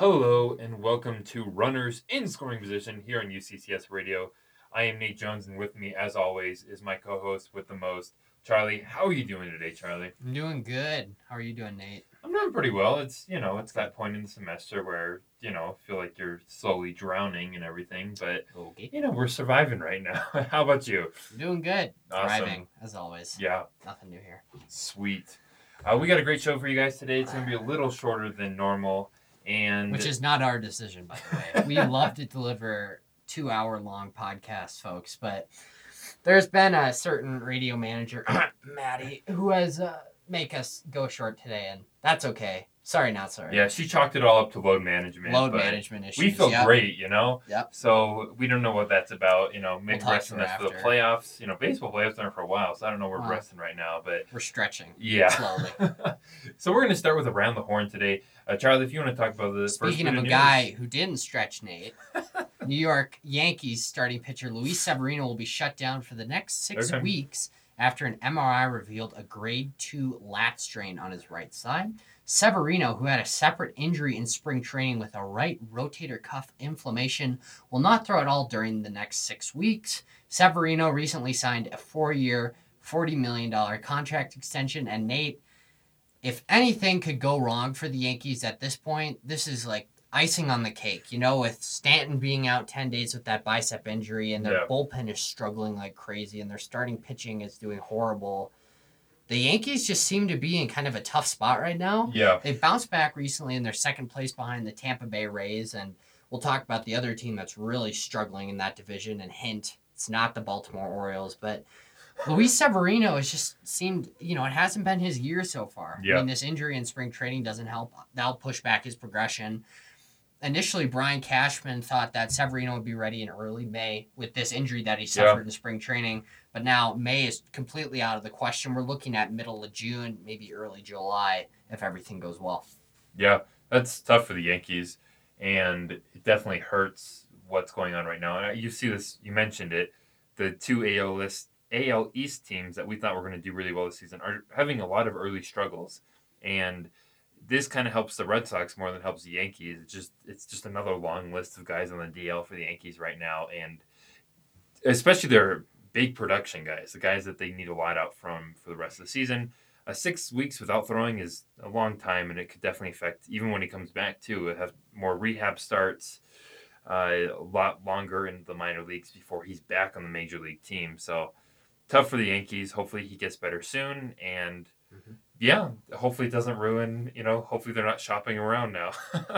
Hello and welcome to Runners in Scoring Position here on UCCS Radio. I am Nate Jones, and with me, as always, is my co-host with the most, Charlie. How are you doing today, Charlie? I'm doing good. How are you doing, Nate? I'm doing pretty well. It's that point in the semester where, I feel like you're slowly drowning and everything, but, we're surviving right now. How about you? I'm doing good. Awesome. Thriving, as always. Yeah. Nothing new here. Sweet. We got a great show for you guys today. It's going to be a little shorter than normal. Which is not our decision, by the way. We love to deliver 2-hour-long podcasts, folks, but there's been a certain radio manager, Maddie, who has make us go short today, and that's okay. Sorry, not sorry. Yeah, she chalked it all up to load management. Load management issues. We feel great, Yep. So we don't know what that's about. Maybe resting us for the playoffs. Baseball playoffs aren't for a while, so I don't know. We're resting right now, but we're stretching. Yeah, slowly. So we're going to start with around the horn today, Charlie. If you want to talk about this. Speaking of a guy who didn't stretch, Nate, New York Yankees starting pitcher Luis Severino will be shut down for the next 6 weeks after an MRI revealed a grade 2 lat strain on his right side. Severino, who had a separate injury in spring training with a right rotator cuff inflammation, will not throw at all during the next 6 weeks. Severino recently signed a 4-year, $40 million contract extension. And Nate, if anything could go wrong for the Yankees at this point, this is like icing on the cake, with Stanton being out 10 days with that bicep injury, and their bullpen is struggling like crazy, and their starting pitching is doing horrible. The Yankees just seem to be in kind of a tough spot right now. Yeah. They bounced back recently in their second place behind the Tampa Bay Rays, and we'll talk about the other team that's really struggling in that division, and hint, it's not the Baltimore Orioles, but Luis Severino has just seemed, it hasn't been his year so far. Yeah. I mean, this injury in spring training doesn't help. That'll push back his progression. Initially, Brian Cashman thought that Severino would be ready in early May with this injury that he suffered in spring training. But now May is completely out of the question. We're looking at middle of June, maybe early July, if everything goes well. Yeah, that's tough for the Yankees, and it definitely hurts what's going on right now. And you see this, you mentioned it, the two AL East teams that we thought were going to do really well this season are having a lot of early struggles, and this kind of helps the Red Sox more than helps the Yankees. It's just another long list of guys on the DL for the Yankees right now, and especially their big production guys, the guys that they need a lot out from for the rest of the season. 6 weeks without throwing is a long time, and it could definitely affect, even when he comes back too, have more rehab starts, a lot longer in the minor leagues before he's back on the major league team. So tough for the Yankees. Hopefully he gets better soon, and yeah, hopefully it doesn't ruin, hopefully they're not shopping around now.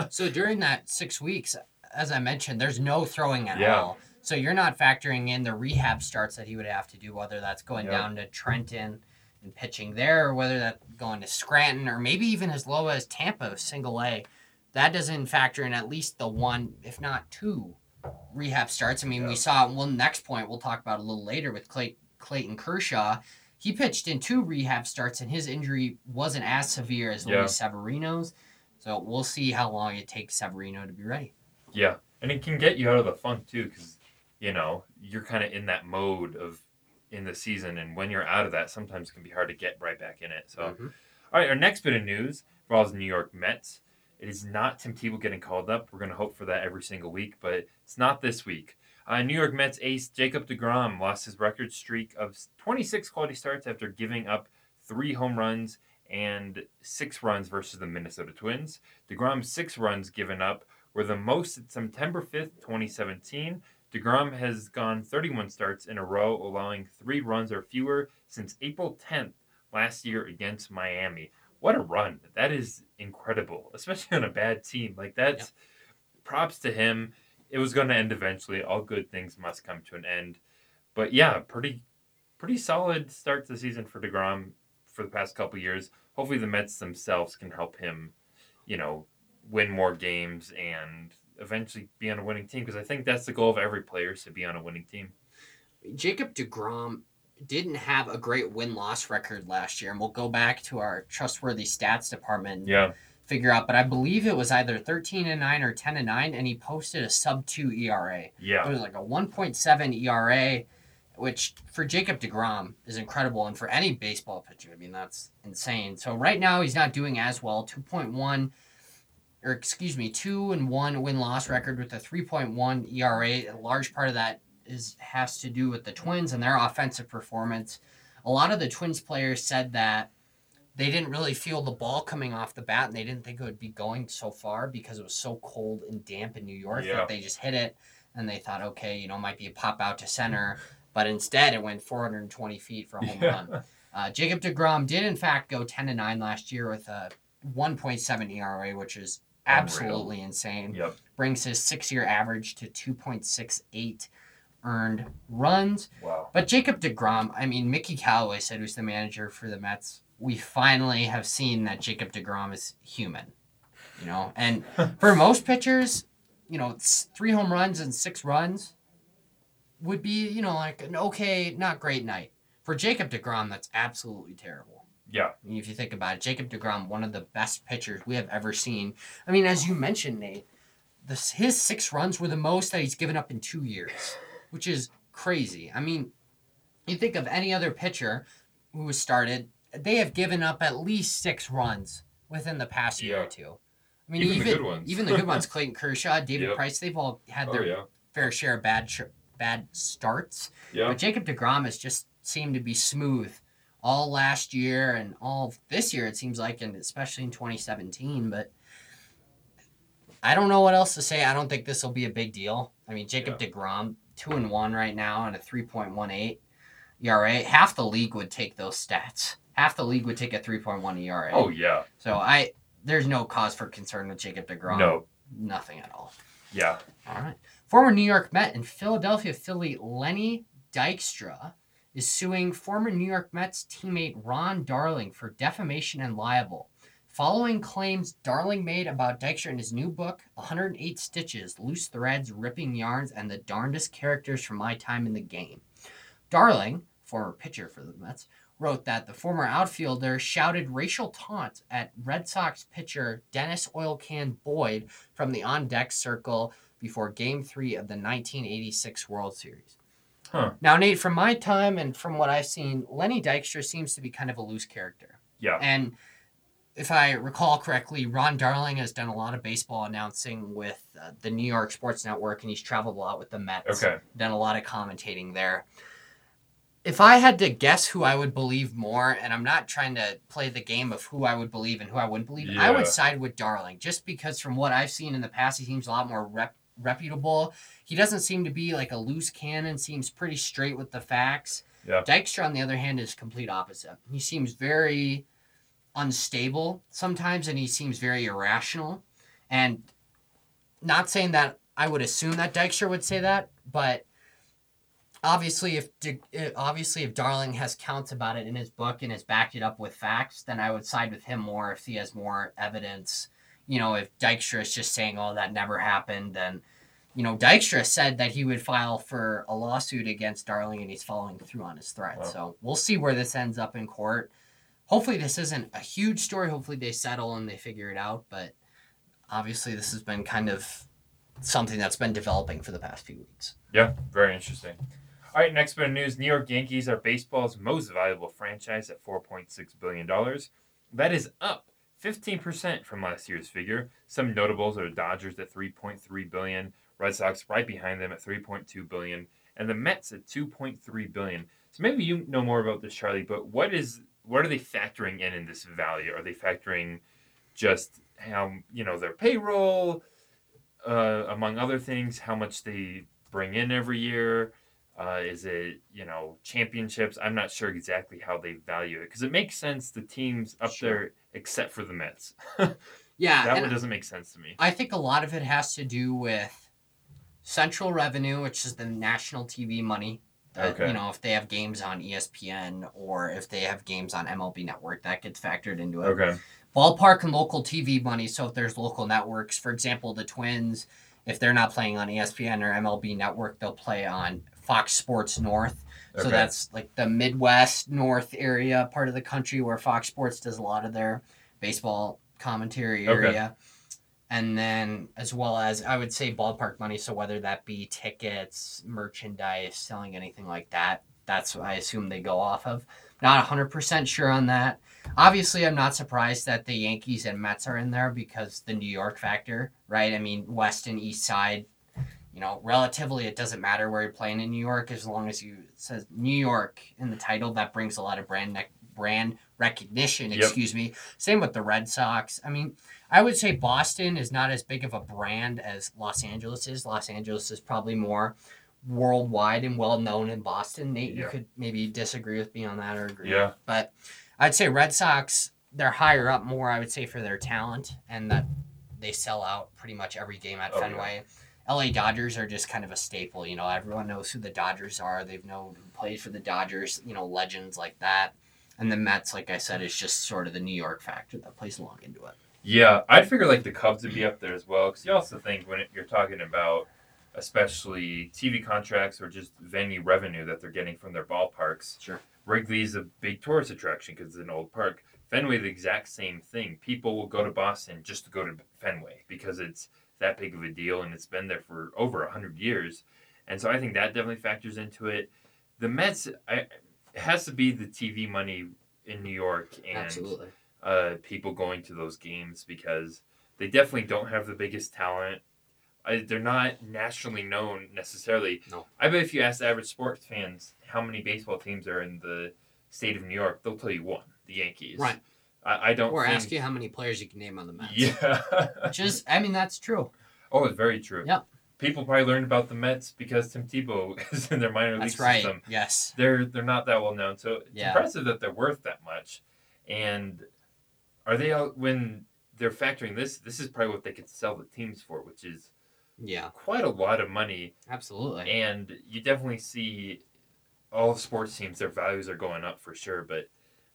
So during that 6 weeks, as I mentioned, there's no throwing at all. So you're not factoring in the rehab starts that he would have to do, whether that's going down to Trenton and pitching there, or whether that's going to Scranton, or maybe even as low as Tampa, single A. That doesn't factor in at least the one, if not two, rehab starts. I mean, we saw one next point we'll talk about a little later with Clayton Kershaw. He pitched in 2 rehab starts, and his injury wasn't as severe as Luis Severino's. So we'll see how long it takes Severino to be ready. Yeah, and it can get you out of the funk, too, because, you're kind of in that mode of in the season, and when you're out of that, sometimes it can be hard to get right back in it. So, all right, our next bit of news involves the New York Mets. It is not Tim Tebow getting called up. We're going to hope for that every single week, but it's not this week. New York Mets ace Jacob DeGrom lost his record streak of 26 quality starts after giving up 3 home runs and 6 runs versus the Minnesota Twins. DeGrom's 6 runs given up were the most since September 5th, 2017. DeGrom has gone 31 starts in a row, allowing 3 runs or fewer since April 10th last year against Miami. What a run. That is incredible, especially on a bad team. That's props to him. It was going to end eventually. All good things must come to an end. But yeah, pretty solid start to the season for DeGrom for the past couple of years. Hopefully the Mets themselves can help him, win more games and eventually be on a winning team, because I think that's the goal of every player, is to be on a winning team. Jacob DeGrom didn't have a great win-loss record last year, and we'll go back to our trustworthy stats department. Yeah. Figure out, but I believe it was either 13-9 or 10-9, and he posted a sub-2 ERA. Yeah. It was like a 1.7 ERA, which for Jacob DeGrom is incredible, and for any baseball pitcher, I mean, that's insane. So right now he's not doing as well. 2.1 2-1 win-loss record with a 3.1 ERA. A large part of that has to do with the Twins and their offensive performance. A lot of the Twins players said that they didn't really feel the ball coming off the bat, and they didn't think it would be going so far because it was so cold and damp in New York that they just hit it, and they thought, okay, you know, it might be a pop out to center, but instead it went 420 feet for a home run. Jacob DeGrom did, in fact, go 10-9 last year with a 1.7 ERA, which is absolutely insane. Yep. Brings his 6-year average to 2.68 earned runs. Wow. But Jacob DeGrom, I mean, Mickey Callaway said, who's the manager for the Mets, we finally have seen that Jacob DeGrom is human, you know? And for most pitchers, you know, 3 home runs and 6 runs would be, you know, like an okay, not great night. For Jacob DeGrom, that's absolutely terrible. Yeah. I mean, if you think about it, Jacob DeGrom, one of the best pitchers we have ever seen. I mean, as you mentioned, Nate, his 6 runs were the most that he's given up in 2 years, which is crazy. I mean, you think of any other pitcher who has started, they have given up at least 6 runs within the past year or two. I mean, even the good ones. Even the good ones, Clayton Kershaw, David Price, they've all had their fair share of bad starts. Yeah. But Jacob DeGrom has just seemed to be smooth all last year and all this year, it seems like, and especially in 2017. But I don't know what else to say. I don't think this will be a big deal. I mean, Jacob DeGrom, 2-1 right now and a 3.18 ERA. Half the league would take those stats. Half the league would take a 3.1 ERA. Oh, yeah. So there's no cause for concern with Jacob DeGrom. No. Nothing at all. Yeah. All right. Former New York Met and Philadelphia Philly Lenny Dykstra is suing former New York Mets teammate Ron Darling for defamation and libel, following claims Darling made about Dykstra in his new book, 108 Stitches, Loose Threads, Ripping Yarns, and the Darndest Characters from My Time in the Game. Darling, former pitcher for the Mets, wrote that the former outfielder shouted racial taunts at Red Sox pitcher Dennis Oil Can Boyd from the on-deck circle before Game 3 of the 1986 World Series. Huh. Now, Nate, from my time and from what I've seen, Lenny Dykstra seems to be kind of a loose character. Yeah. And if I recall correctly, Ron Darling has done a lot of baseball announcing with the New York Sports Network, and he's traveled a lot with the Mets. Okay. Done a lot of commentating there. If I had to guess who I would believe more, and I'm not trying to play the game of who I would believe and who I wouldn't believe, I would side with Darling, just because from what I've seen in the past, he seems a lot more reputable. He doesn't seem to be like a loose cannon, seems pretty straight with the facts. Yeah. Dykstra, on the other hand, is complete opposite. He seems very unstable sometimes, and he seems very irrational. And not saying that I would assume that Dykstra would say that, but obviously if Darling has counts about it in his book and has backed it up with facts, then I would side with him more if he has more evidence. You know, if Dykstra is just saying, oh, that never happened, then, you know, Dykstra said that he would file for a lawsuit against Darling, and he's following through on his threat. Wow. So we'll see where this ends up in court. Hopefully this isn't a huge story. Hopefully they settle and they figure it out. But obviously this has been kind of something that's been developing for the past few weeks. Yeah, very interesting. All right, next bit of news. New York Yankees are baseball's most valuable franchise at $4.6 billion. That is up 15% from last year's figure. Some notables are the Dodgers at $3.3 billion, Red Sox right behind them at $3.2 billion, and the Mets at $2.3 billion. So maybe you know more about this, Charlie, but what are they factoring in this value? Are they factoring just how, you know, their payroll, among other things, how much they bring in every year? Is it, you know, championships? I'm not sure exactly how they value it, because it makes sense the teams up there except for the Mets. Yeah. That one doesn't make sense to me. I think a lot of it has to do with central revenue, which is the national TV money. That, okay. You know, if they have games on ESPN or if they have games on MLB Network, that gets factored into it. Okay. Ballpark and local TV money. So if there's local networks, for example, the Twins, if they're not playing on ESPN or MLB Network, they'll play on Fox Sports North. Okay. So that's like the Midwest North area, part of the country where Fox Sports does a lot of their baseball commentary area. Okay. And then as well as, I would say, ballpark money. So whether that be tickets, merchandise, selling anything like that, that's what I assume they go off of. Not 100% sure on that. Obviously, I'm not surprised that the Yankees and Mets are in there because the New York factor, right? I mean, West and East Side, you know, relatively, it doesn't matter where you're playing in New York as long as you says New York in the title. That brings a lot of brand recognition, excuse me. Same with the Red Sox. I mean, I would say Boston is not as big of a brand as Los Angeles is. Los Angeles is probably more worldwide and well-known in Boston. Nate, you could maybe disagree with me on that or agree. Yeah. But I'd say Red Sox, they're higher up more, I would say, for their talent and that they sell out pretty much every game at Fenway. Yeah. LA Dodgers are just kind of a staple. You know, everyone knows who the Dodgers are. They've known who played for the Dodgers, you know, legends like that. And the Mets, like I said, is just sort of the New York factor that plays along into it. Yeah, I'd figure like the Cubs would be up there as well, because you also think when you're talking about especially TV contracts or just venue revenue that they're getting from their ballparks. Sure. Wrigley's a big tourist attraction because it's an old park. Fenway, the exact same thing. People will go to Boston just to go to Fenway because it's that big of a deal and it's been there for over 100 years. And so I think that definitely factors into it. The Mets, it has to be the TV money in New York and people going to those games because they definitely don't have the biggest talent. They're not nationally known necessarily. No. I bet if you ask the average sports fans how many baseball teams are in the state of New York, they'll tell you one, the Yankees. Right. I don't think... ask you how many players you can name on the Mets. Yeah. Just, I mean, that's true. Oh, it's very true. Yeah. People probably learned about the Mets because Tim Tebow is in their minor league system. Yes. They're not that well known. So it's impressive that they're worth that much. And are they out when they're factoring this is probably what they could sell the teams for, which is quite a lot of money. Absolutely. And you definitely see all sports teams, their values are going up for sure, but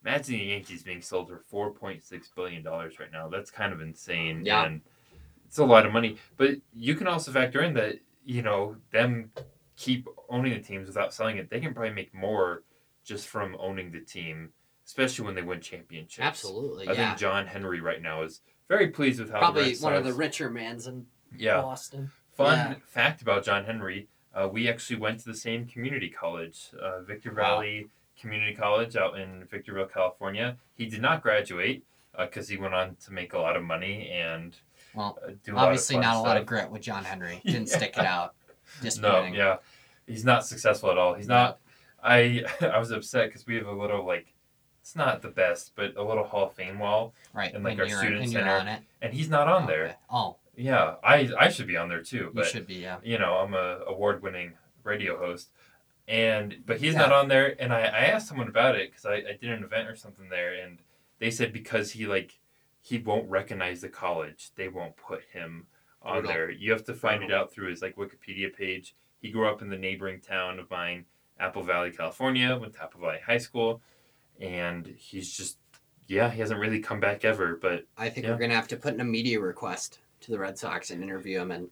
Mets and the Yankees being sold for $4.6 billion right now. That's kind of insane. Yeah. And it's a lot of money, but you can also factor in that, you know, them keep owning the teams without selling it. They can probably make more just from owning the team, especially when they win championships. Absolutely, I think John Henry right now is very pleased with how probably one of the richer mans in Boston. Fun fact about John Henry, we actually went to the same community college, Victorville Valley Community College out in Victorville, California. He did not graduate because he went on to make a lot of money and... Well, obviously not a lot of grit with John Henry. Didn't stick it out. He's not successful at all. He's not. I was upset because we have a little, like, it's not the best, but a little Hall of Fame wall. Right. And, like, our student center. And he's not on there. Oh. Yeah. I should be on there, too. But, you should be, yeah. You know, I'm a award-winning radio host. But he's not on there. And I asked someone about it because I did an event or something there. And they said because he, like... he won't recognize the college. They won't put him on there. You have to find it out through his like Wikipedia page. He grew up in the neighboring town of mine, Apple Valley, California, went to Apple Valley High School. And he's just, he hasn't really come back ever. But I think we're going to have to put in a media request to the Red Sox and interview him and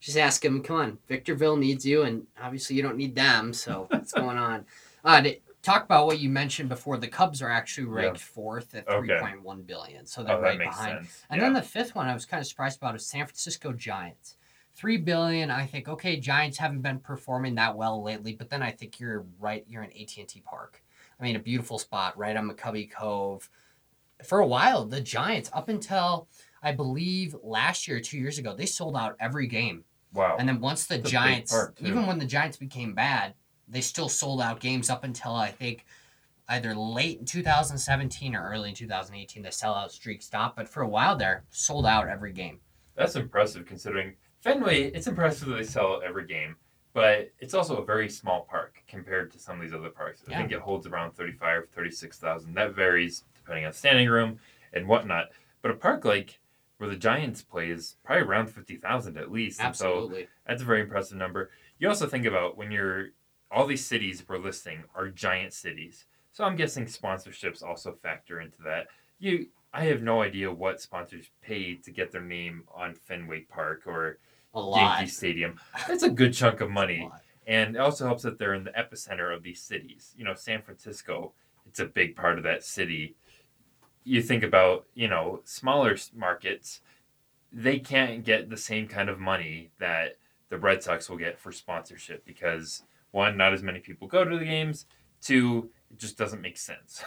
just ask him, come on, Victorville needs you. And obviously you don't need them. So what's going on? Talk about what you mentioned before. The Cubs are actually ranked fourth at $3.1 billion. So they're right behind. Sense. And then the fifth one I was kind of surprised about is San Francisco Giants. $3 billion. I think, Giants haven't been performing that well lately. But then I think you're right. You're in AT&T Park. I mean, a beautiful spot right on McCovey Cove. For a while, the Giants, up until, I believe, last year, 2 years ago, they sold out every game. Wow. And then once the Giants, even when the Giants became bad, they still sold out games up until, I think, either late in 2017 or early in 2018. The sellout streak stopped, but for a while there, sold out every game. That's impressive considering Fenway, it's impressive that they sell out every game, but it's also a very small park compared to some of these other parks. I think it holds around 35,000, 36,000. That varies depending on standing room and whatnot. But a park like where the Giants play is probably around 50,000 at least. Absolutely. So that's a very impressive number. You also think about when you're... all these cities we're listing are giant cities. So I'm guessing sponsorships also factor into that. I have no idea what sponsors pay to get their name on Fenway Park or Yankee Stadium. That's a good chunk of money. And it also helps that they're in the epicenter of these cities. You know, San Francisco, it's a big part of that city. You think about, you know, smaller markets, they can't get the same kind of money that the Red Sox will get for sponsorship because... one, not as many people go to the games. Two, it just doesn't make sense.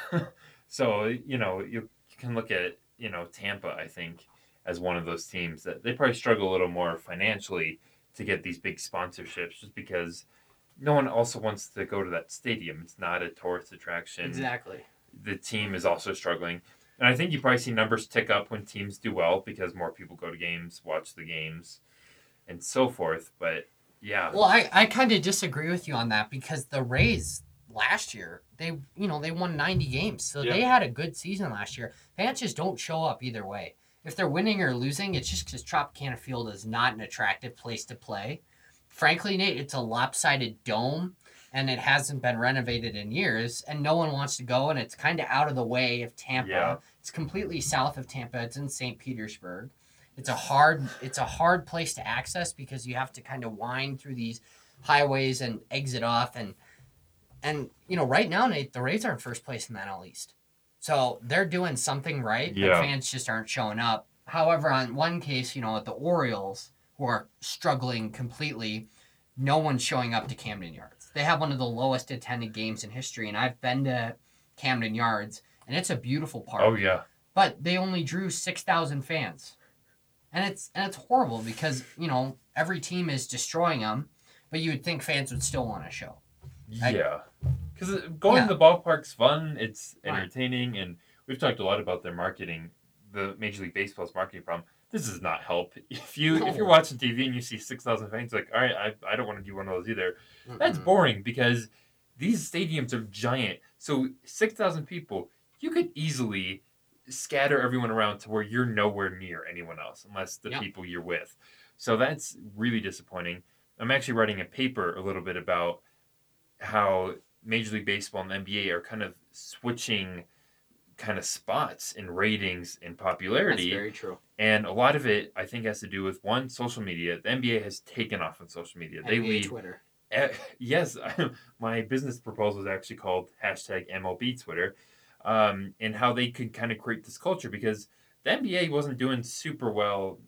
So, you know, you can look at, you know, Tampa, I think, as one of those teams that they probably struggle a little more financially to get these big sponsorships just because no one also wants to go to that stadium. It's not a tourist attraction. Exactly. The team is also struggling. And I think you probably see numbers tick up when teams do well because more people go to games, watch the games, and so forth. But, yeah. Well, I kind of disagree with you on that because the Rays last year, they won 90 games. So They had a good season last year. Fans just don't show up either way. If they're winning or losing, it's just because Tropicana Field is not an attractive place to play. Frankly, Nate, it's a lopsided dome, and it hasn't been renovated in years, and no one wants to go, and it's kind of out of the way of Tampa. Yeah. It's completely south of Tampa. It's in St. Petersburg. It's a hard place to access because you have to kind of wind through these highways and exit off. And you know, right now, Nate, the Rays are in first place in the NL East. So they're doing something right, but fans just aren't showing up. However, on one case, you know, at the Orioles, who are struggling completely, no one's showing up to Camden Yards. They have one of the lowest attended games in history, and I've been to Camden Yards, and it's a beautiful park. Oh, yeah. But they only drew 6,000 fans. And it's horrible because, you know, every team is destroying them, but you would think fans would still want to show. Yeah. Because going to the ballpark's fun, it's entertaining, and we've talked a lot about their marketing, the Major League Baseball's marketing problem. This does not help. If you're watching TV and you see 6,000 fans, like, all right, I don't want to do one of those either. Mm-mm. That's boring because these stadiums are giant. So 6,000 people, you could easily scatter everyone around to where you're nowhere near anyone else unless the people you're with. So that's really disappointing. I'm actually writing a paper a little bit about how Major League Baseball and NBA are kind of switching kind of spots in ratings and popularity. That's very true. And a lot of it, I think, has to do with, one, social media. The NBA has taken off on social media. NBA, they lead Twitter. Yes, my business proposal is actually called #MLB Twitter, and how they could kind of create this culture because the NBA wasn't doing super well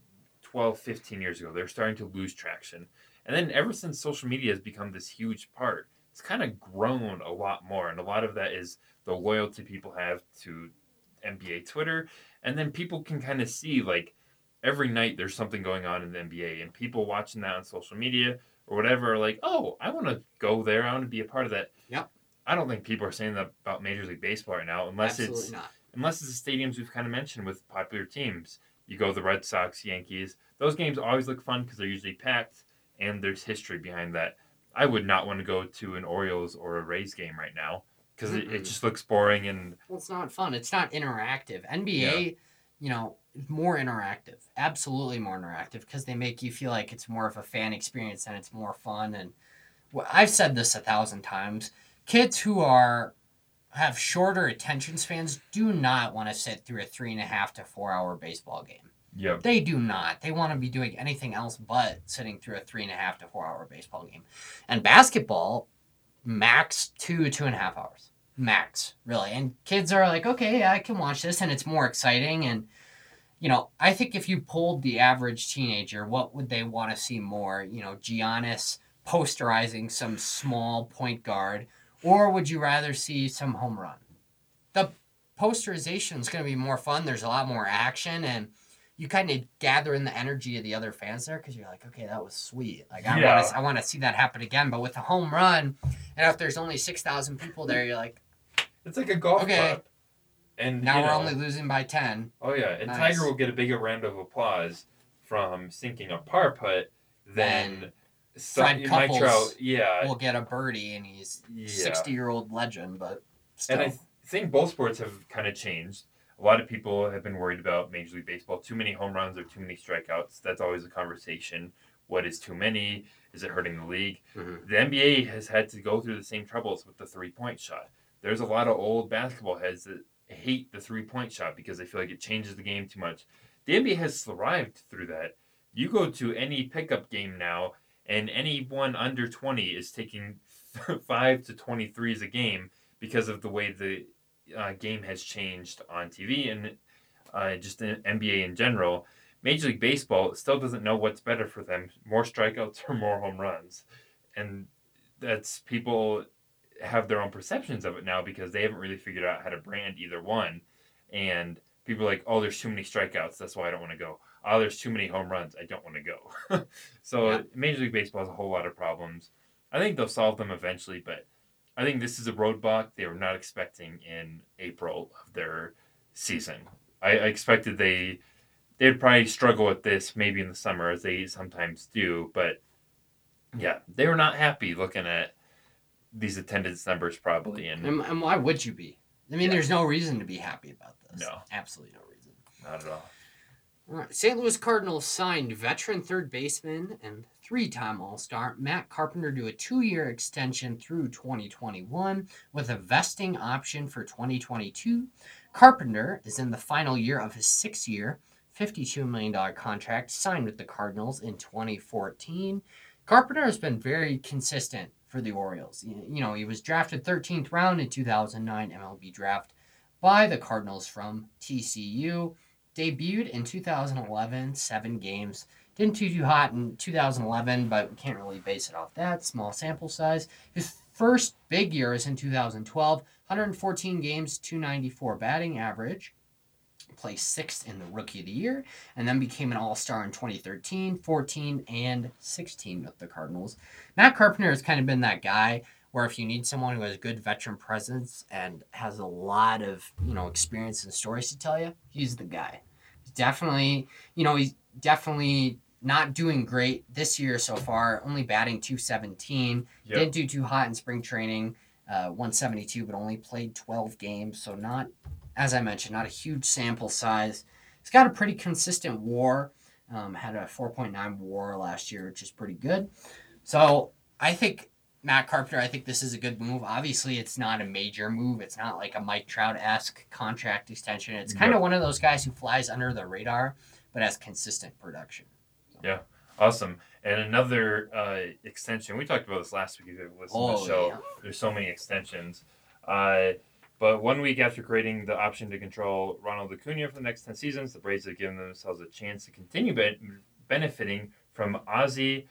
12, 15 years ago. They're starting to lose traction. And then ever since social media has become this huge part, it's kind of grown a lot more, and a lot of that is the loyalty people have to NBA Twitter, and then people can kind of see, like, every night there's something going on in the NBA, and people watching that on social media or whatever are like, oh, I want to go there, I want to be a part of that. Yep. I don't think people are saying that about Major League Baseball right now, unless it's the stadiums we've kind of mentioned with popular teams. You go the Red Sox, Yankees, those games always look fun because they're usually packed, and there's history behind that. I would not want to go to an Orioles or a Rays game right now because it just looks boring. And well, it's not fun. It's not interactive. NBA, you know, more interactive. Absolutely more interactive because they make you feel like it's more of a fan experience and it's more fun. And I've said this 1,000 times. Kids who have shorter attention spans do not want to sit through a 3.5 to 4 hour baseball game. Yeah, they do not. They want to be doing anything else but sitting through a 3.5 to 4 hour baseball game. And basketball, max 2.5 hours. Max, really. And kids are like, okay, yeah, I can watch this, and it's more exciting. And, you know, I think if you polled the average teenager, what would they want to see more? You know, Giannis posterizing some small point guard, or would you rather see some home run? The posterization is going to be more fun. There's a lot more action, and you kind of gather in the energy of the other fans there because you're like, okay, that was sweet. Like, I want to see that happen again. But with a home run, and if there's only 6,000 people there, you're like, it's like a golf club. And now we're only losing by 10. Oh yeah, and nice. Tiger will get a bigger round of applause from sinking a par putt than Mike Trout. Yeah, will get a birdie, and he's 60-year-old legend. But still. And I think both sports have kind of changed. A lot of people have been worried about Major League Baseball. Too many home runs or too many strikeouts. That's always a conversation. What is too many? Is it hurting the league? Mm-hmm. The NBA has had to go through the same troubles with the three-point shot. There's a lot of old basketball heads that hate the three-point shot because they feel like it changes the game too much. The NBA has thrived through that. You go to any pickup game now, and anyone under 20 is taking 5 to 23s a game because of the way the game has changed on TV and just in NBA in general. Major League Baseball still doesn't know what's better for them, more strikeouts or more home runs. And that's people have their own perceptions of it now because they haven't really figured out how to brand either one. And people are like, oh, there's too many strikeouts. That's why I don't want to go. Oh, there's too many home runs. I don't want to go. So yeah. Major League Baseball has a whole lot of problems. I think they'll solve them eventually, but I think this is a roadblock they were not expecting in April of their season. I expected they'd probably struggle with this maybe in the summer, as they sometimes do. But, yeah, they were not happy looking at these attendance numbers probably. And why would you be? I mean, There's no reason to be happy about this. No. Absolutely no reason. Not at all. All right. St. Louis Cardinals signed veteran third baseman and three-time All-Star Matt Carpenter to a 2-year extension through 2021 with a vesting option for 2022. Carpenter is in the final year of his 6-year, $52 million contract signed with the Cardinals in 2014. Carpenter has been very consistent for the Orioles. You know, he was drafted 13th round in 2009 MLB draft by the Cardinals from TCU. Debuted in 2011, 7 games. Didn't do too hot in 2011, but we can't really base it off that. Small sample size. His first big year is in 2012. 114 games, 294 batting average. Placed 6th in the Rookie of the Year, and then became an All-Star in 2013, 14, and 16 with the Cardinals. Matt Carpenter has kind of been that guy where if you need someone who has good veteran presence and has a lot of, you know, experience and stories to tell you, he's the guy. He's definitely not doing great this year so far, only batting .217. Yep. Didn't do too hot in spring training, 172, but only played 12 games, so not... As I mentioned, not a huge sample size. He's got a pretty consistent WAR. Had a 4.9 WAR last year, which is pretty good. So I think Matt Carpenter, I think this is a good move. Obviously, it's not a major move. It's not like a Mike Trout-esque contract extension. It's kind of one of those guys who flies under the radar, but has consistent production. So. Yeah, awesome. And another extension. We talked about this last week. If you listened to the show, There's so many extensions. But 1 week after creating the option to control Ronald Acuna for the next 10 seasons, the Braves have given themselves a chance to continue benefiting from Ozzie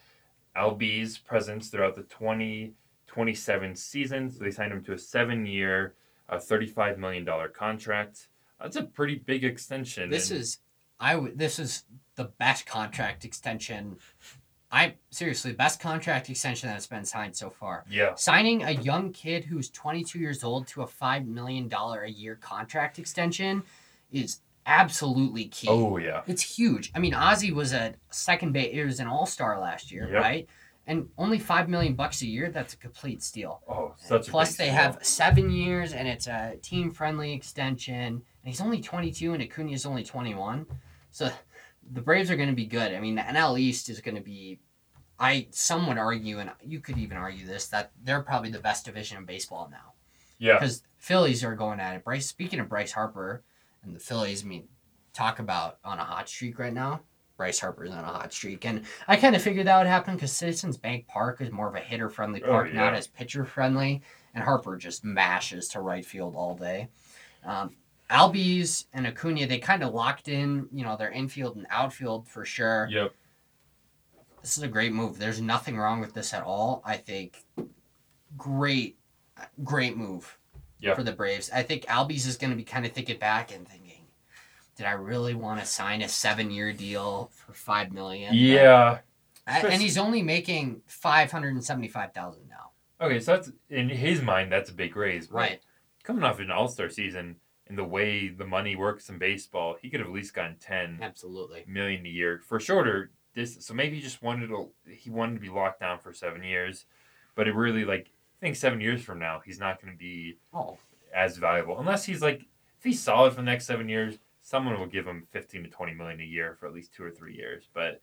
Albies' presence throughout the 2027 season. So they signed him to a 7-year, $35 million contract. That's a pretty big extension. This is the best contract extension. Best contract extension that's been signed so far. Yeah. Signing a young kid who's 22 years old to a $5 million a year contract extension is absolutely key. Oh, yeah. It's huge. I mean, Ozzie was a second base, he was an all-star last year, right? And only $5 million a year, that's a complete steal. Oh, such a plus they have 7 years, and it's a team-friendly extension. And he's only 22, and Acuna's only 21. So... The Braves are going to be good. I mean, the NL East is going to be, some would argue, and you could even argue this, that they're probably the best division in baseball now. Yeah. Because Phillies are going at it. Speaking of Bryce Harper and the Phillies, I mean, talk about on a hot streak right now. Bryce Harper's on a hot streak. And I kind of figured that would happen because Citizens Bank Park is more of a hitter-friendly park, not as pitcher-friendly. And Harper just mashes to right field all day. Albies and Acuna, they kind of locked in, you know, their infield and outfield for sure. Yep. This is a great move. There's nothing wrong with this at all. I think great move for the Braves. I think Albies is going to be kind of thinking back and thinking, did I really want to sign a 7-year deal for $5 million? Yeah. And he's only making $575,000 now. Okay, so that's, in his mind, that's a big raise. Right. Coming off an all-star season... And the way the money works in baseball, he could have at least gotten $10 million a year for shorter distance. So maybe he just wanted to be locked down for 7 years, but it really I think 7 years from now he's not going to be as valuable unless he's if he's solid for the next 7 years, someone will give him $15 to $20 million a year for at least 2 or 3 years, but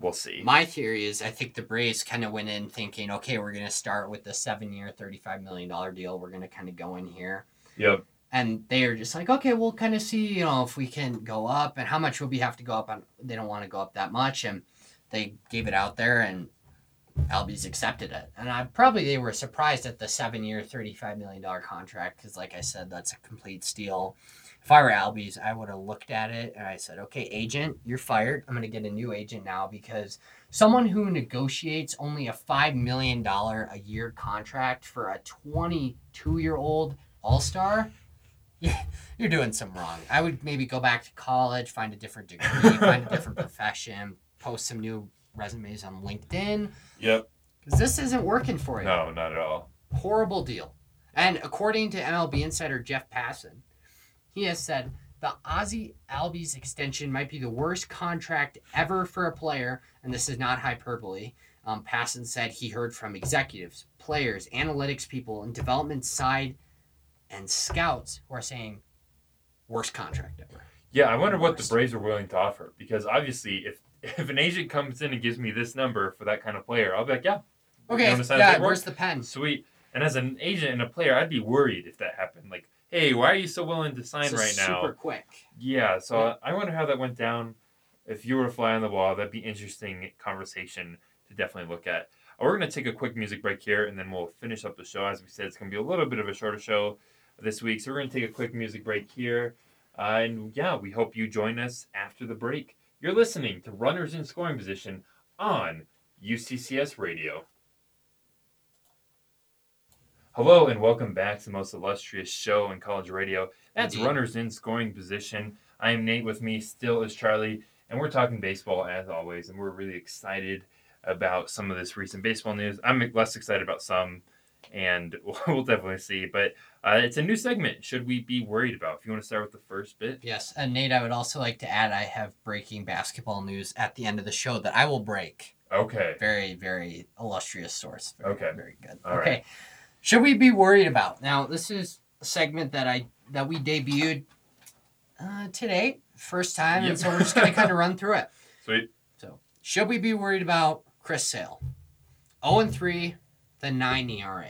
we'll see. My theory is I think the Braves kind of went in thinking, okay, we're going to start with the 7-year, $35 million deal. We're going to kind of go in here. Yep. And they are just okay, we'll kind of see, you know, if we can go up and how much will we have to go up on. They don't want to go up that much. And they gave it out there and Albies accepted it. And they were surprised at the 7-year, $35 million contract because, like I said, that's a complete steal. If I were Albies, I would have looked at it and I said, okay, agent, you're fired. I'm going to get a new agent now, because someone who negotiates only a $5 million a year contract for a 22-year-old all-star, you're doing something wrong. I would maybe go back to college, find a different degree, find a different profession, post some new resumes on LinkedIn. Yep. Because this isn't working for you. No, not at all. Horrible deal. And according to MLB insider Jeff Passan, he has said the Ozzie Albies extension might be the worst contract ever for a player, and this is not hyperbole. Passan said he heard from executives, players, analytics people, and development side and scouts who are saying worst contract ever. Yeah, I wonder what the Braves are willing to offer, because obviously if an agent comes in and gives me this number for that kind of player, I'll be like, yeah. Okay, yeah, where's the pen? Sweet. And as an agent and a player, I'd be worried if that happened. Like, hey, why are you so willing to sign right now? Super quick. Yeah, so yeah. I wonder how that went down. If you were a fly on the wall, that'd be interesting conversation to definitely look at. We're going to take a quick music break here, and then we'll finish up the show. As we said, it's going to be a little bit of a shorter show this week, so we're going to take a quick music break here. And, yeah, we hope you join us after the break. You're listening to Runners in Scoring Position on UCCS Radio. Hello and welcome back to the most illustrious show in college radio. That's Runners in Scoring Position. I am Nate. With me still is Charlie, and we're talking baseball as always, and we're really excited about some of this recent baseball news. I'm less excited about some, and we'll definitely see, but it's a new segment, Should We Be Worried About? If you want to start with the first bit. Yes, and Nate, I would also like to add I have breaking basketball news at the end of the show that I will break. Okay. Very, very illustrious source. Okay. Very good. All right. Okay. Should we be worried about? Now, this is a segment that we debuted today, first time, yep. And so we're just going to kind of run through it. Sweet. So, should we be worried about Chris Sale? 0-3, the 9 ERA.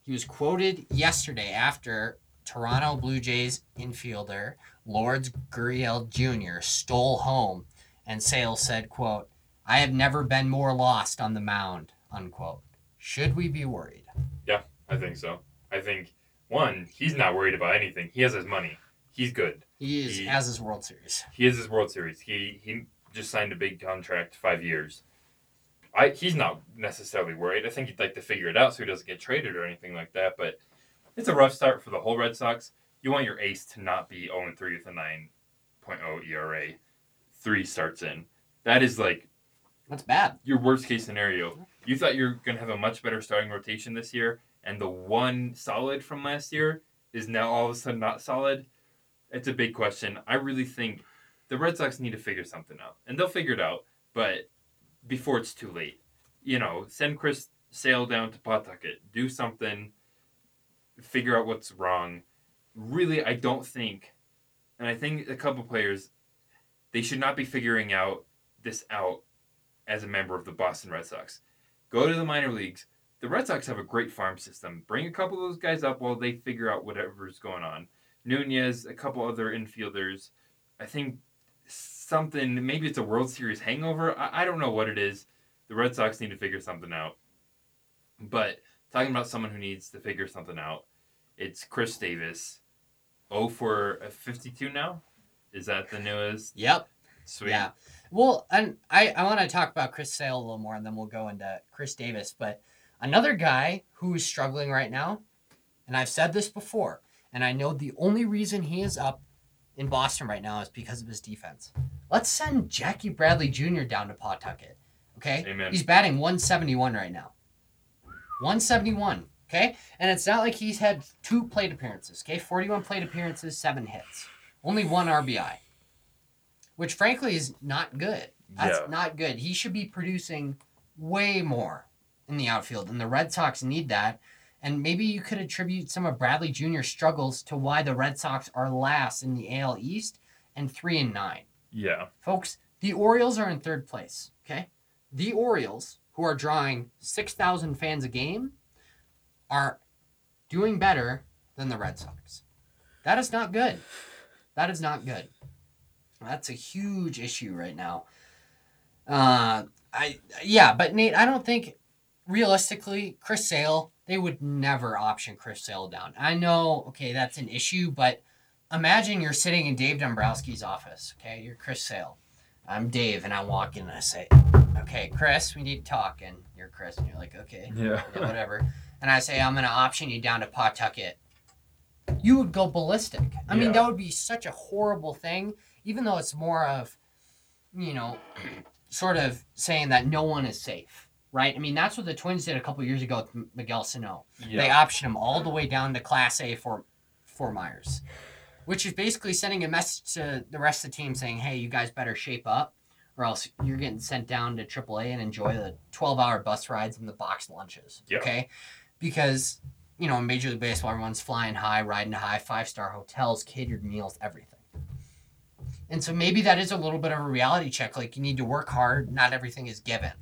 He was quoted yesterday after Toronto Blue Jays infielder Lourdes Gurriel Jr. stole home, and Sale said, quote, "I have never been more lost on the mound," unquote. Should we be worried? Yeah, I think so. I think, one, he's not worried about anything. He has his money. He's good. He has his World Series. He has his World Series. He just signed a big contract, 5 years. He's not necessarily worried. I think he'd like to figure it out so he doesn't get traded or anything like that. But it's a rough start for the whole Red Sox. You want your ace to not be 0-3 with a 9.0 ERA 3 starts in. That is like... That's bad. Your worst case scenario. You thought you were going to have a much better starting rotation this year, and the one solid from last year is now all of a sudden not solid. It's a big question. I really think the Red Sox need to figure something out, and they'll figure it out, but before it's too late. You know, send Chris Sale down to Pawtucket. Do something. Figure out what's wrong. Really, I don't think, and I think a couple players, they should not be figuring out as a member of the Boston Red Sox. Go to the minor leagues. The Red Sox have a great farm system. Bring a couple of those guys up while they figure out whatever's going on. Nunez, a couple other infielders. I think something, maybe it's a World Series hangover. I don't know what it is. The Red Sox need to figure something out. But talking about someone who needs to figure something out, it's Chris Davis. 0 for 52 now? Is that the newest? Yep. Sweet. Yeah. Well, and I want to talk about Chris Sale a little more, and then we'll go into Chris Davis. But another guy who is struggling right now, and I've said this before, and I know the only reason he is up in Boston right now is because of his defense. Let's send Jackie Bradley Jr. down to Pawtucket, okay? Amen. He's batting 171 right now. 171, okay? And it's not like he's had 2 plate appearances, okay? 41 plate appearances, 7 hits. Only 1 RBI. Which, frankly, is not good. That's not good. He should be producing way more in the outfield, and the Red Sox need that. And maybe you could attribute some of Bradley Jr.'s struggles to why the Red Sox are last in the AL East and 3-9. Yeah. Folks, the Orioles are in 3rd place, okay? The Orioles, who are drawing 6,000 fans a game, are doing better than the Red Sox. That is not good. That is not good. That's a huge issue right now. But Nate, I don't think realistically Chris Sale, they would never option Chris Sale down. I know, okay, that's an issue, but imagine you're sitting in Dave Dombrowski's office, okay? You're Chris Sale. I'm Dave, and I walk in and I say, okay, Chris, we need to talk. And you're Chris, and you're like, okay, yeah, whatever. And I say, I'm going to option you down to Pawtucket. You would go ballistic. I mean, that would be such a horrible thing, even though it's more of, you know, sort of saying that no one is safe, right? I mean, that's what the Twins did a couple years ago with Miguel Sano. Yeah. They optioned him all the way down to Class A for Myers, which is basically sending a message to the rest of the team saying, hey, you guys better shape up or else you're getting sent down to AAA and enjoy the 12-hour bus rides and the box lunches, okay? Because, you know, in Major League Baseball, everyone's flying high, riding high, five-star hotels, catered meals, everything. And so maybe that is a little bit of a reality check. Like, you need to work hard. Not everything is given.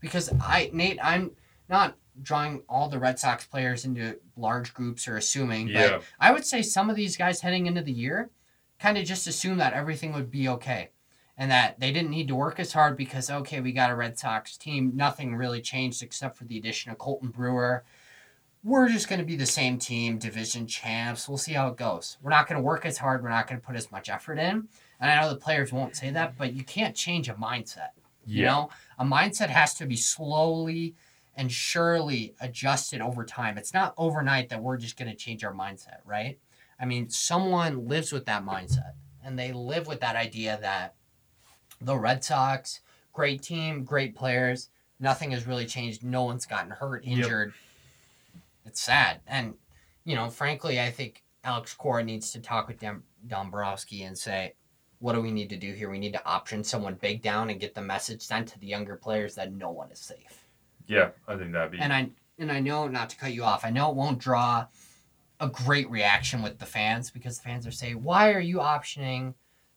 Because I'm not drawing all the Red Sox players into large groups or assuming, but I would say some of these guys heading into the year kind of just assume that everything would be okay and that they didn't need to work as hard because, okay, we got a Red Sox team. Nothing really changed except for the addition of Colton Brewer. We're just going to be the same team, division champs. We'll see how it goes. We're not going to work as hard. We're not going to put as much effort in. And I know the players won't say that, but you can't change a mindset. You know, a mindset has to be slowly and surely adjusted over time. It's not overnight that we're just going to change our mindset, right? I mean, someone lives with that mindset, and they live with that idea that the Red Sox, great team, great players, nothing has really changed. No one's gotten hurt, injured. It's sad. And, you know, frankly, I think Alex Cora needs to talk with Dombrowski and say, what do we need to do here? We need to option someone big down and get the message sent to the younger players that no one is safe. Yeah, I think that'd be... And I know, not to cut you off, I know it won't draw a great reaction with the fans because the fans are saying, why are you optioning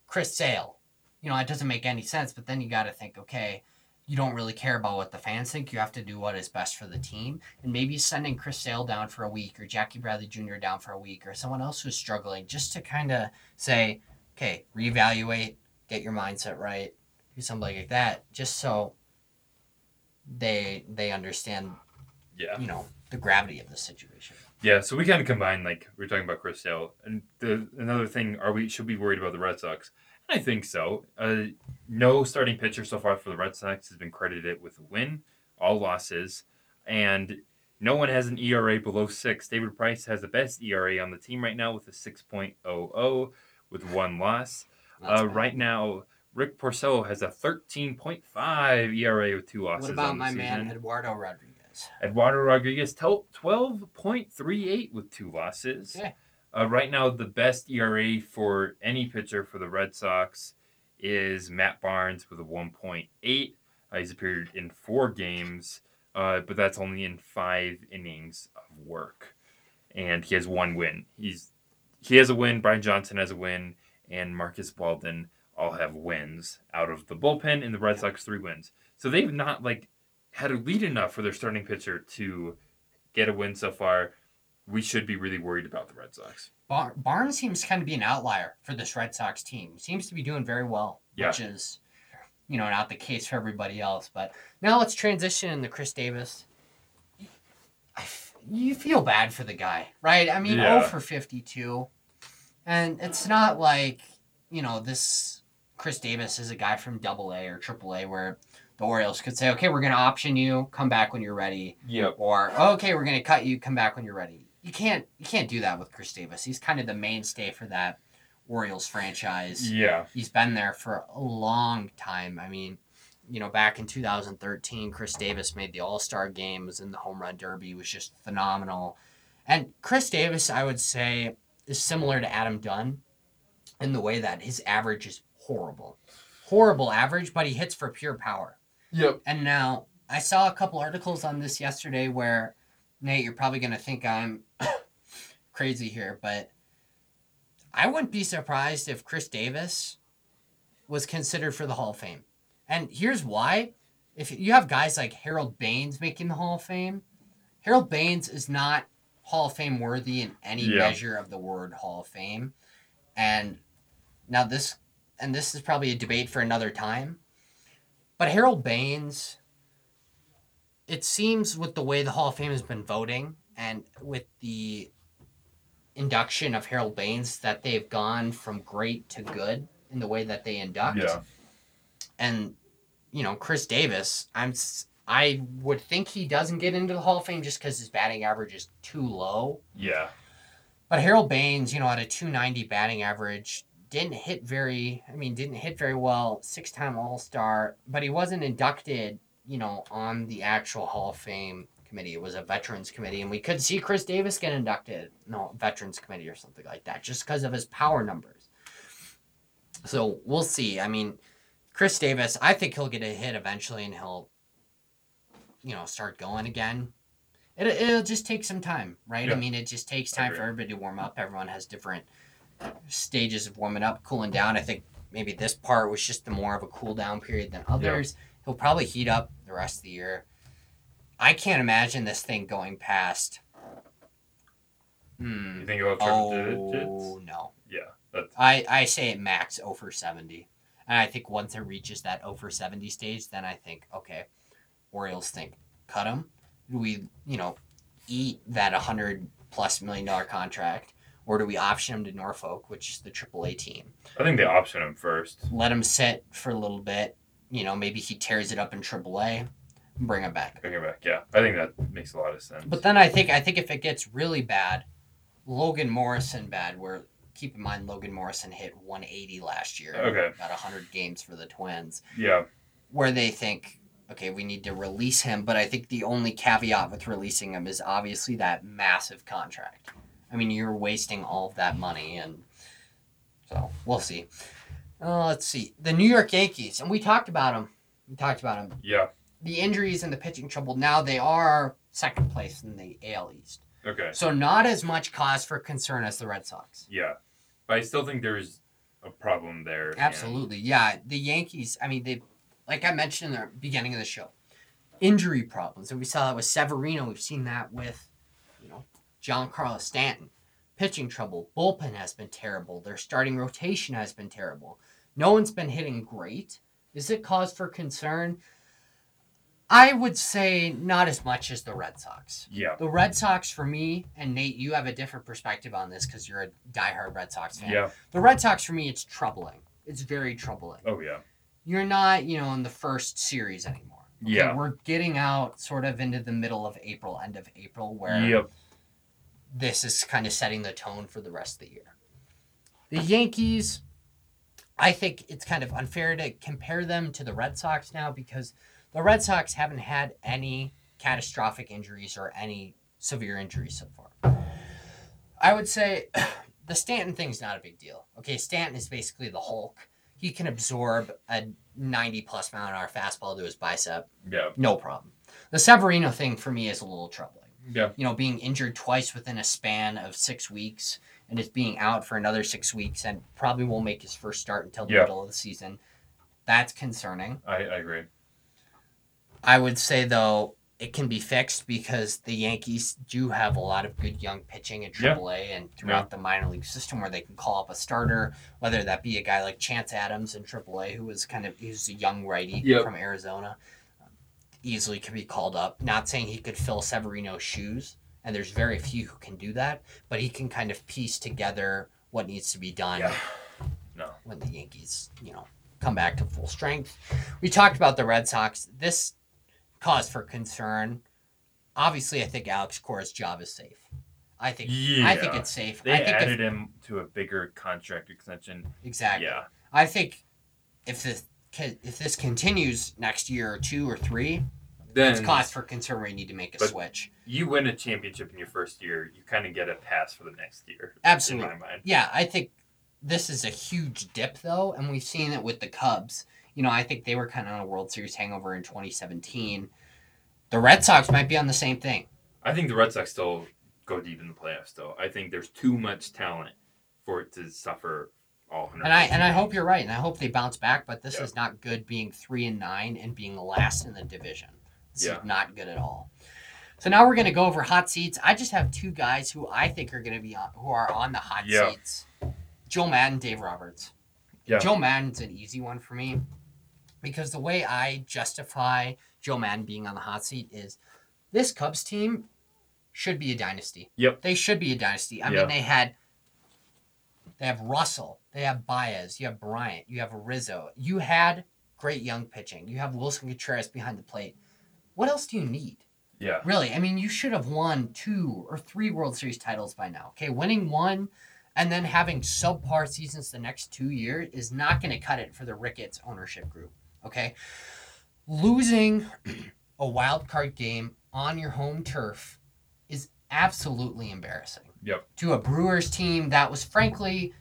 Chris Sale? You know, it doesn't make any sense, but then you got to think, okay, you don't really care about what the fans think. You have to do what is best for the team. And maybe sending Chris Sale down for a week or Jackie Bradley Jr. down for a week or someone else who's struggling just to kind of say... okay, reevaluate, get your mindset right, do something like that, just so they understand, you know, the gravity of the situation. Yeah, so we kind of combine, like, we're talking about Chris Sale, and another thing, should we be worried about the Red Sox? I think so. No starting pitcher so far for the Red Sox has been credited with a win, all losses, and no one has an ERA below 6. David Price has the best ERA on the team right now with a 6.00. with one loss. Right now, Rick Porcello has a 13.5 ERA with two losses. What about my man, Eduardo Rodriguez? Eduardo Rodriguez, 12.38 with two losses. Yeah. Right now, the best ERA for any pitcher for the Red Sox is Matt Barnes with a 1.8. He's appeared in 4 games, but that's only in 5 innings of work. And he has 1 win. He has a win, Brian Johnson has a win, and Marcus Walden all have wins out of the bullpen, and the Red Sox 3 wins. So they've not, like, had a lead enough for their starting pitcher to get a win so far. We should be really worried about the Red Sox. Barnes seems to kind of be an outlier for this Red Sox team. Seems to be doing very well, which is, you know, not the case for everybody else. But now let's transition to Chris Davis. You feel bad for the guy, right? I mean, 0 for 52. And it's not like, you know, this Chris Davis is a guy from AA or AAA where the Orioles could say, okay, we're going to option you, come back when you're ready. Yep. Or, okay, we're going to cut you, come back when you're ready. You can't do that with Chris Davis. He's kind of the mainstay for that Orioles franchise. Yeah. He's been there for a long time. I mean, you know, back in 2013, Chris Davis made the All-Star game, was in the Home Run Derby, was just phenomenal. And Chris Davis, I would say, is similar to Adam Dunn in the way that his average is horrible. Horrible average, but he hits for pure power. Yep. And now, I saw a couple articles on this yesterday where, Nate, you're probably going to think I'm crazy here, but I wouldn't be surprised if Chris Davis was considered for the Hall of Fame. And here's why. If you have guys like Harold Baines making the Hall of Fame, Harold Baines is not Hall of Fame worthy in any measure of the word Hall of Fame. And now this is probably a debate for another time. But Harold Baines, it seems with the way the Hall of Fame has been voting and with the induction of Harold Baines that they've gone from great to good in the way that they induct. Yeah. And, you know, Chris Davis, I would think he doesn't get into the Hall of Fame just because his batting average is too low. Yeah. But Harold Baines, you know, at a 290 batting average, didn't hit very well, six-time All-Star, but he wasn't inducted, you know, on the actual Hall of Fame committee. It was a Veterans Committee, and we could see Chris Davis get inducted. No, Veterans Committee or something like that, just because of his power numbers. So we'll see. I mean, Chris Davis, I think he'll get a hit eventually, and he'll, you know, start going again. It'll just take some time, right? Yeah. I mean, it just takes time for everybody to warm up. Everyone has different stages of warming up, cooling down. I think maybe this part was just the more of a cool down period than others. Yeah. He'll probably heat up the rest of the year. I can't imagine this thing going past. You think it'll triple digits? Oh, no. Yeah. I say it max 0 for 70. And I think once it reaches that 0 for 70 stage, then I think, okay, Orioles think, cut him. Do we, you know, eat that $100+ million contract? Or do we option him to Norfolk, which is the AAA team? I think they option him first. Let him sit for a little bit. You know, maybe he tears it up in AAA. Bring him back. Bring him back, yeah. I think that makes a lot of sense. But then I think if it gets really bad, Logan Morrison bad, where, keep in mind, Logan Morrison hit 180 last year. Okay. About 100 games for the Twins. Yeah. Where they think, okay, we need to release him. But I think the only caveat with releasing him is obviously that massive contract. I mean, you're wasting all of that money, and so we'll see. Let's see. The New York Yankees, and we talked about them. Yeah. The injuries and the pitching trouble, now they are second place in the AL East. Okay. So not as much cause for concern as the Red Sox. Yeah. But I still think there's a problem there. Absolutely. And... yeah. The Yankees, I mean, they, like I mentioned in the beginning of the show, injury problems. And we saw that with Severino. We've seen that with, you know, Giancarlo Stanton. Pitching trouble. Bullpen has been terrible. Their starting rotation has been terrible. No one's been hitting great. Is it cause for concern? I would say not as much as the Red Sox. Yeah. The Red Sox, for me, and Nate, you have a different perspective on this because you're a diehard Red Sox fan. Yeah. The Red Sox, for me, it's troubling. It's very troubling. Oh, yeah. You're not, you know, in the first series anymore. Okay? Yeah. We're getting out sort of into the middle of April, end of April, where this is kind of setting the tone for the rest of the year. The Yankees, I think it's kind of unfair to compare them to the Red Sox now because the Red Sox haven't had any catastrophic injuries or any severe injuries so far. I would say the Stanton thing's not a big deal. Okay, Stanton is basically the Hulk. He can absorb a 90+ mile an hour fastball to his bicep. Yeah. No problem. The Severino thing for me is a little troubling. Yeah. You know, being injured twice within a span of 6 weeks and it's being out for another 6 weeks and probably won't make his first start until the middle of the season. That's concerning. I agree. I would say, though, it can be fixed because the Yankees do have a lot of good young pitching in AAA and throughout the minor league system where they can call up a starter, whether that be a guy like Chance Adams in AAA, who was kind of a young righty from Arizona, easily can be called up. Not saying he could fill Severino's shoes, and there's very few who can do that, but he can kind of piece together what needs to be done when the Yankees, you know, come back to full strength. We talked about the Red Sox. This cause for concern. Obviously, I think Alex Cora's job is safe. I think it's safe. They added him to a bigger contract extension. Exactly. Yeah. I think if this continues next year or two or three, then it's cause for concern where you need to make a switch. You win a championship in your first year, you kind of get a pass for the next year. Absolutely. In my mind. Yeah, I think this is a huge dip, though, and we've seen it with the Cubs. You know, I think they were kind of on a World Series hangover in 2017. The Red Sox might be on the same thing. I think the Red Sox still go deep in the playoffs, though. I think there's too much talent for it to suffer all 100%. And I hope you're right, and I hope they bounce back, but this is not good being 3-9 and being last in the division. This is not good at all. So now we're going to go over hot seats. I just have two guys who I think are going to be on the hot seats. Joe Madden, Dave Roberts. Yeah. Joe Madden's an easy one for me. Because the way I justify Joe Madden being on the hot seat is this Cubs team should be a dynasty. Yep. They should be a dynasty. I mean, they have Russell. They have Baez. You have Bryant. You have Rizzo. You had great young pitching. You have Wilson Contreras behind the plate. What else do you need? Yeah. Really, I mean, you should have won 2 or 3 World Series titles by now. Okay, winning one and then having subpar seasons the next 2 years is not going to cut it for the Ricketts ownership group. Okay? Losing a wild card game on your home turf is absolutely embarrassing. Yep. To a Brewers team that was frankly